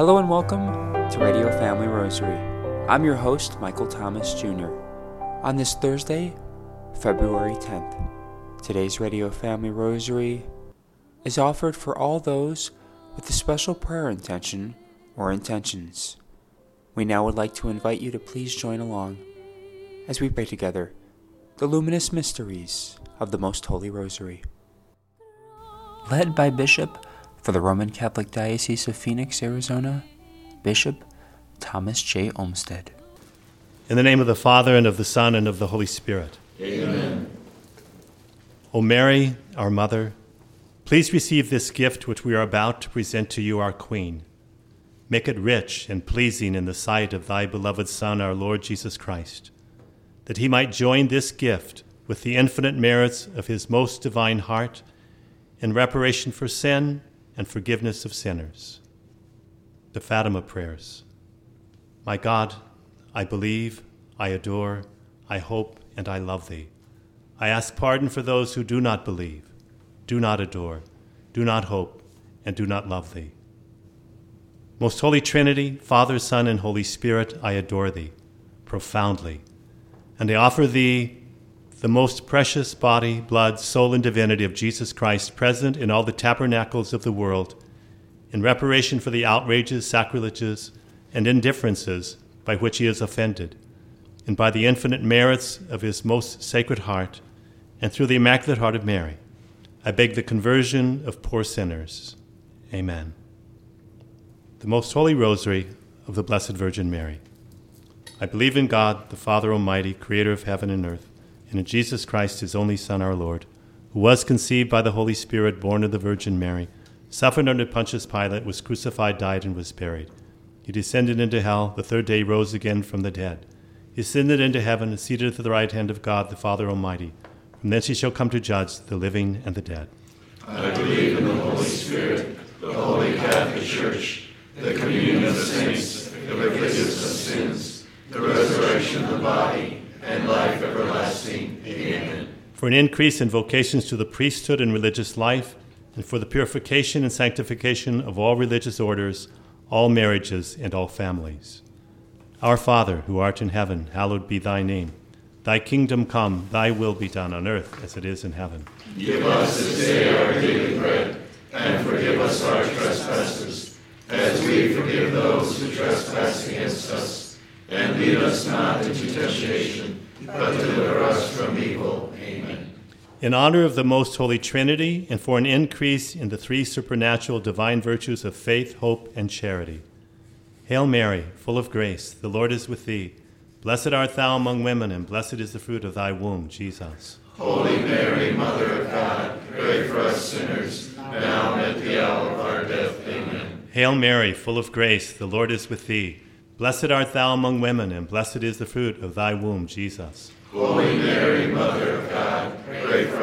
Hello and welcome to Radio Family Rosary. I'm your host, Michael Thomas Jr. On this Thursday, February 10th, today's Radio Family Rosary is offered for all those with a special prayer intention or intentions. We now would like to invite you to please join along as we pray together the luminous mysteries of the Most Holy Rosary. Led by Bishop for the Roman Catholic Diocese of Phoenix, Arizona, Bishop Thomas J. Olmsted. In the name of the Father, and of the Son, and of the Holy Spirit. Amen. O Mary, our Mother, please receive this gift which we are about to present to you, our Queen. Make it rich and pleasing in the sight of thy beloved Son, our Lord Jesus Christ, that he might join this gift with the infinite merits of his most divine heart in reparation for sin and forgiveness of sinners. The Fatima Prayers. My God, I believe, I adore, I hope, and I love thee. I ask pardon for those who do not believe, do not adore, do not hope, and do not love thee. Most Holy Trinity, Father, Son, and Holy Spirit, I adore thee profoundly, and I offer thee the most precious body, blood, soul, and divinity of Jesus Christ, present in all the tabernacles of the world, in reparation for the outrages, sacrileges, and indifferences by which he is offended, and by the infinite merits of his most sacred heart, and through the Immaculate Heart of Mary, I beg the conversion of poor sinners. Amen. The Most Holy Rosary of the Blessed Virgin Mary. I believe in God, the Father Almighty, creator of heaven and earth, and in Jesus Christ, his only Son, our Lord, who was conceived by the Holy Spirit, born of the Virgin Mary, suffered under Pontius Pilate, was crucified, died, and was buried. He descended into hell, the third day rose again from the dead. He ascended into heaven, and seated at the right hand of God, the Father Almighty. From thence he shall come to judge the living and the dead. I believe in the Holy Spirit, the Holy Catholic Church, the communion of saints, the forgiveness of sins, the resurrection of the body, and life everlasting. Amen. For an increase in vocations to the priesthood and religious life, and for the purification and sanctification of all religious orders, all marriages, and all families. Our Father, who art in heaven, hallowed be thy name. Thy kingdom come, thy will be done on earth as it is in heaven. Give us this day our daily bread, and forgive us our trespasses, as we forgive those who trespass against us. And lead us not into temptation, but deliver us from evil. Amen. In honor of the Most Holy Trinity, and for an increase in the three supernatural divine virtues of faith, hope, and charity. Hail Mary, full of grace, the Lord is with thee. Blessed art thou among women, and blessed is the fruit of thy womb, Jesus. Holy Mary, Mother of God, pray for us sinners, now and at the hour of our death. Amen. Hail Mary, full of grace, the Lord is with thee. Blessed art thou among women, and blessed is the fruit of thy womb, Jesus. Holy Mary, Mother of God, pray for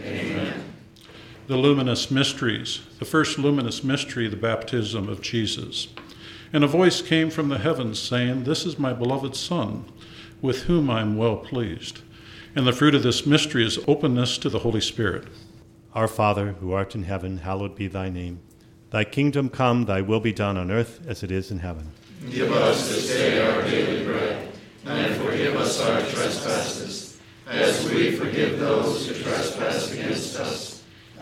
Amen. The Luminous Mysteries. The first luminous mystery, the baptism of Jesus. And a voice came from the heavens, saying, "This is my beloved Son, with whom I am well pleased." And the fruit of this mystery is openness to the Holy Spirit. Our Father, who art in heaven, hallowed be thy name. Thy kingdom come, thy will be done on earth as it is in heaven. Give us this day our daily bread, and forgive us our trespasses, as we forgive those who trespass against us.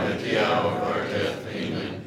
and at the hour of our death. Amen.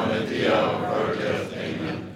and at the hour of our death. Amen.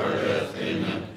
our death. Amen.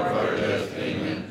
of our death. Amen.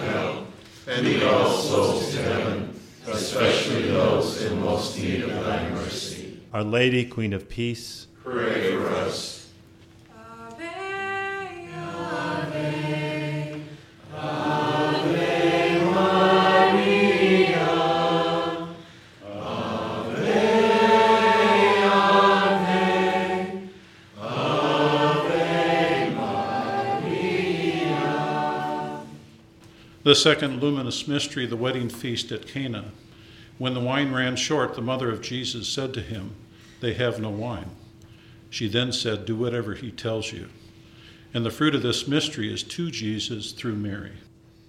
hell, and lead all souls to heaven, especially those in most need of thy mercy. Our Lady, Queen of Peace, pray for us. The second luminous mystery, the wedding feast at Cana. When the wine ran short, the mother of Jesus said to him, "They have no wine." She then said, "Do whatever he tells you." And the fruit of this mystery is to Jesus through Mary.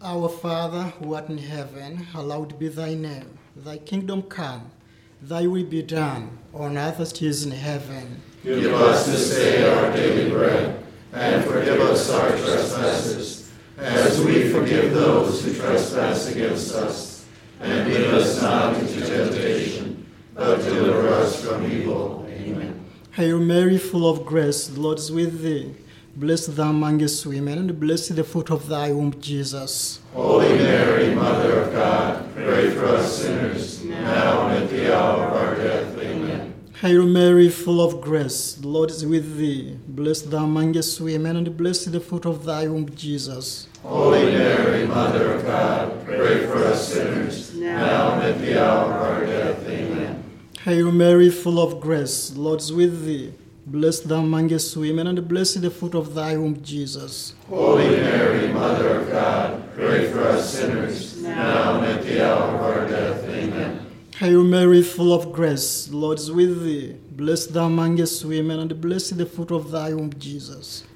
Our Father, who art in heaven, hallowed be thy name. Thy kingdom come, thy will be done, on earth as it is in heaven. Give us this day our daily bread, and forgive us our trespasses, as we forgive those who trespass against us. And lead us not into temptation, but deliver us from evil. Amen. Hail Mary, full of grace, the Lord is with thee. Blessed thou amongst women, and blessed the fruit of thy womb, Jesus. Holy Mary, Mother of God, pray for us sinners, now and at the hour of our death. Amen. Hail Mary, full of grace, the Lord is with thee. Blessed thou amongst women, and blessed the fruit of thy womb, Jesus. Holy Mary, Mother of God, pray for us sinners, now and at the hour of our death. Amen. Hail Mary, full of grace, the Lord is with thee. Blessed thou amongst women, and blessed the fruit of thy womb, Jesus. Holy Mary, Mother of God, pray for us sinners, now and at the hour of our death. Amen. Hail Mary, full of grace, the Lord is with thee. Blessed thou amongst women, and blessed the fruit of thy womb, Jesus.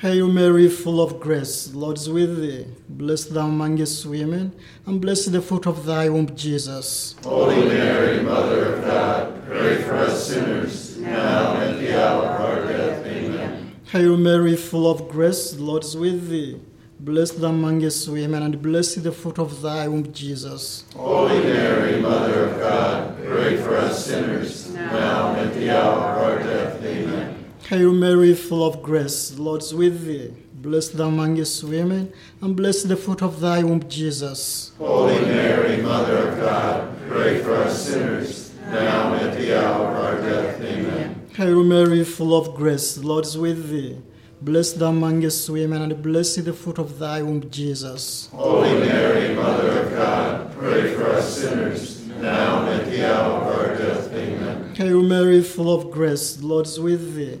Hail Mary, full of grace, the Lord is with thee. Blessed thou amongst women, and blessed the fruit of thy womb, Jesus. Holy Mary, Mother of God, pray for us sinners, now and at the hour of our death. Amen. Hail Mary, full of grace, the Lord is with thee. Blessed thou amongst women, and blessed the fruit of thy womb, Jesus. Holy Mary, Mother of God, pray for us sinners, now and at the hour of our death. Amen. Hail Mary, full of grace, the Lord is with thee. Blessed thou amongst women, and blessed the fruit of thy womb, Jesus. Holy Mary, Mother of God, pray for us sinners, now and at the hour of our death. Amen. Hail Mary, full of grace, the Lord is with thee. Blessed thou amongst women, and blessed the fruit of thy womb, Jesus. Holy Mary, Mother of God, pray for us sinners, now and at the hour of our death. Amen. Hail Mary, full of grace, the Lord is with thee.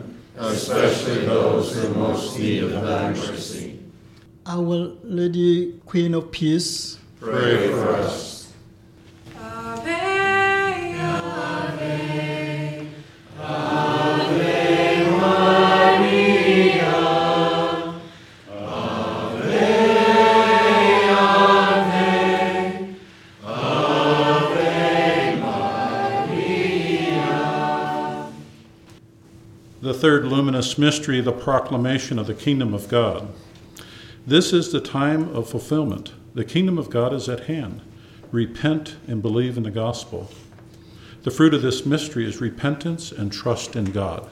especially those who most need of thy mercy. Our Lady, Queen of Peace, pray for us. Third luminous mystery, the proclamation of the kingdom of God. This is the time of fulfillment. The kingdom of God is at hand. Repent and believe in the gospel. The fruit of this mystery is repentance and trust in God.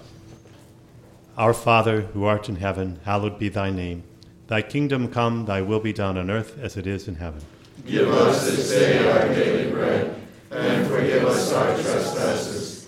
Our Father, who art in heaven, hallowed be thy name. Thy kingdom come, thy will be done on earth as it is in heaven. Give us this day our daily bread, and forgive us our trespasses,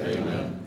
Amen.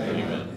Amen.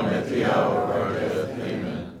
and at the hour of our death. Amen.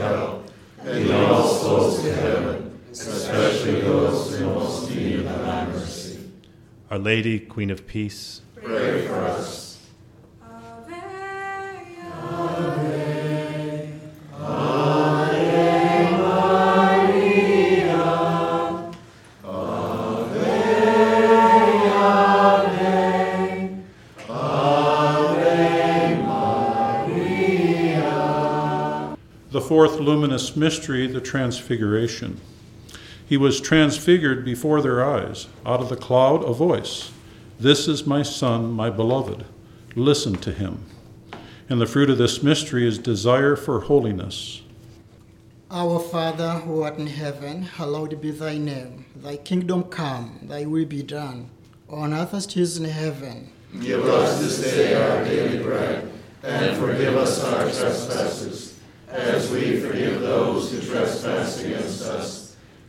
hell, and lead all souls to heaven, especially those who most need thy mercy. Our Lady, Queen of Peace, pray for us. Fourth luminous mystery, the transfiguration. He was transfigured before their eyes. Out of the cloud, a voice. This is my Son, my beloved. Listen to him. And the fruit of this mystery is desire for holiness. Our Father, who art in heaven, hallowed be thy name. Thy kingdom come, thy will be done, on earth as it is in heaven. Give us this day our daily bread, and forgive us our trespasses, as we forgive those who trespass against us.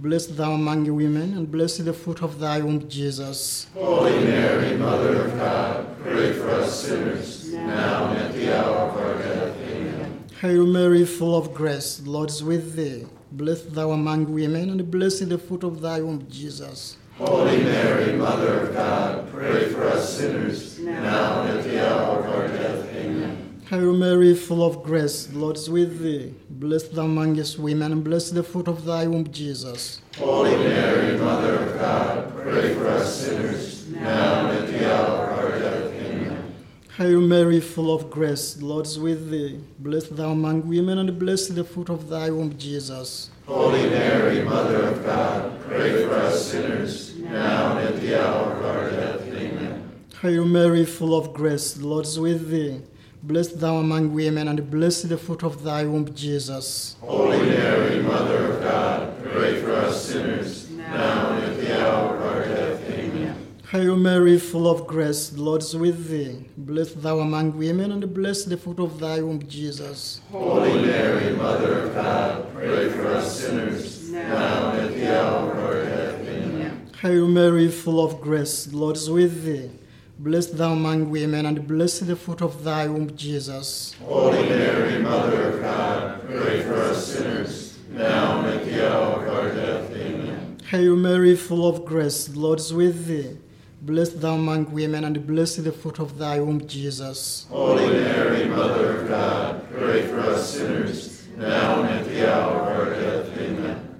Blessed thou among women, and blessed the fruit of thy womb, Jesus. Holy Mary, Mother of God, pray for us sinners, now and at the hour of our death. Amen. Hail Mary, full of grace, the Lord is with thee. Blessed thou among women, and blessed the fruit of thy womb, Jesus. Holy Mary, Mother of God, pray for us sinners, now and at the hour of our death. Amen. Hail Mary, full of grace, the Lord is with thee. Blessed thou amongst women, and blessed the fruit of thy womb, Jesus. Holy Mary, Mother of God, pray for us sinners, now and at the hour of our death. Amen. Hail Mary, full of grace, the Lord is with thee. Blessed thou among women, and blessed the fruit of thy womb, Jesus. Holy Mary, Mother of God, pray for us sinners, now and at the hour of our death. Amen. Hail Mary, full of grace, the Lord is with thee. Blessed thou among women, and blessed the fruit of thy womb, Jesus. Holy Mary, Mother of God, pray for us sinners, now and at the hour of our death. Amen. Hail Mary, full of grace, the Lord is with thee. Blessed thou among women, and blessed the fruit of thy womb, Jesus. Holy Mary, Mother of God, pray for us sinners, now and at the hour of our death. Amen. Hail Mary, full of grace, the Lord is with thee. Blessed thou among women, and blessed the fruit of thy womb, Jesus. Holy Mary, Mother of God, pray for us sinners, now and at the hour of our death. Amen. Hail Mary, full of grace, the Lord is with thee. Blessed thou among women, and blessed the fruit of thy womb, Jesus. Holy Mary, Mother of God, pray for us sinners, now and at the hour of our death. Amen.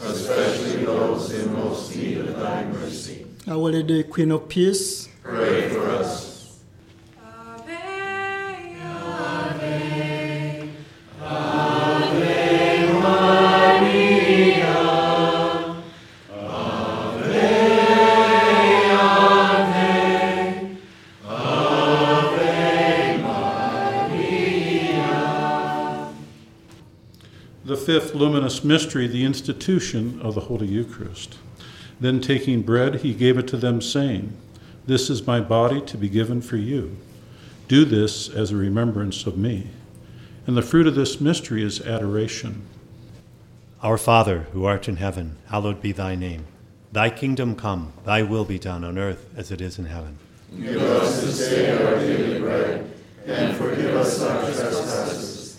especially those in most need of thy mercy. Our Lady, Queen of Peace, pray for us. Fifth luminous mystery, the institution of the Holy Eucharist. Then taking bread, he gave it to them, saying, "This is my body to be given for you. Do this as a remembrance of me." And the fruit of this mystery is adoration. Our Father, who art in heaven, hallowed be thy name. Thy kingdom come, thy will be done on earth as it is in heaven. Give us this day our daily bread, and forgive us our trespasses,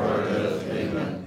our death. Amen.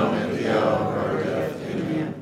and at the hour of our death. Amen.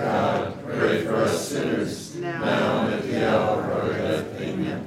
God, pray for us sinners, now and at the hour of our death. Amen.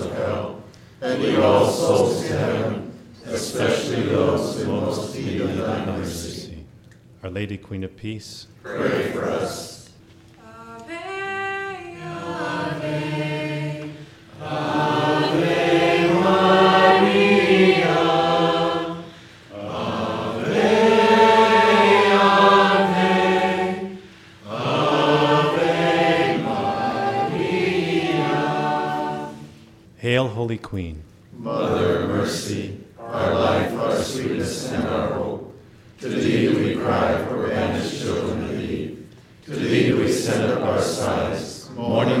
of hell, and lead all souls to heaven, especially those who most need of thy mercy. Our Lady, Queen of Peace, pray for us. Hail, Holy Queen. Mother of mercy, our life, our sweetness, and our hope. To thee we cry, for banished children of Eve. To thee we send up our sighs, mourning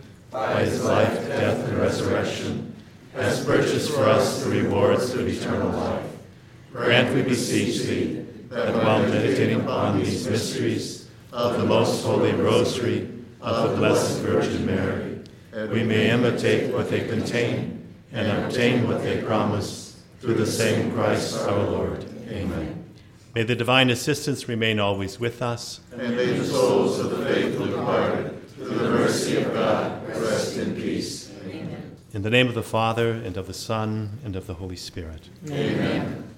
by his life, death, and resurrection, has purchased for us the rewards of eternal life, grant, we beseech thee, that while meditating upon these mysteries of the most holy Rosary of the Blessed Virgin Mary, we may imitate what they contain, and obtain what they promise, through the same Christ our Lord. Amen. May the divine assistance remain always with us. And may the souls of the faithful departed, through the mercy of God, rest in peace. Amen. In the name of the Father, and of the Son, and of the Holy Spirit. Amen.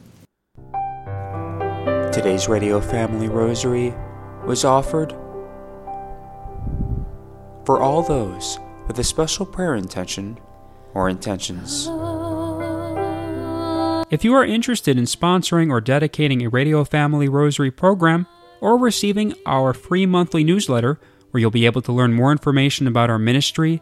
Today's Radio Family Rosary was offered for all those with a special prayer intention or intentions. If you are interested in sponsoring or dedicating a Radio Family Rosary program, or receiving our free monthly newsletter, where you'll be able to learn more information about our ministry,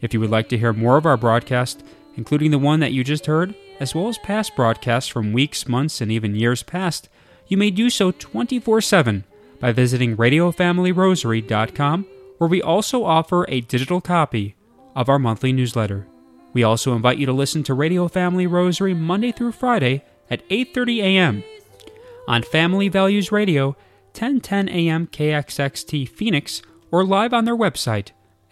If you would like to hear more of our broadcast, including the one that you just heard, as well as past broadcasts from weeks, months, and even years past, you may do so 24/7 by visiting radiofamilyrosary.com, where we also offer a digital copy of our monthly newsletter. We also invite you to listen to Radio Family Rosary Monday through Friday at 8:30 a.m. on Family Values Radio, 1010 a.m. KXXT Phoenix, or live on their website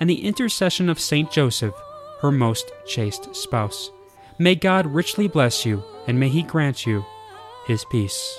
and the intercession of Saint Joseph, her most chaste spouse. May God richly bless you, and may He grant you His peace.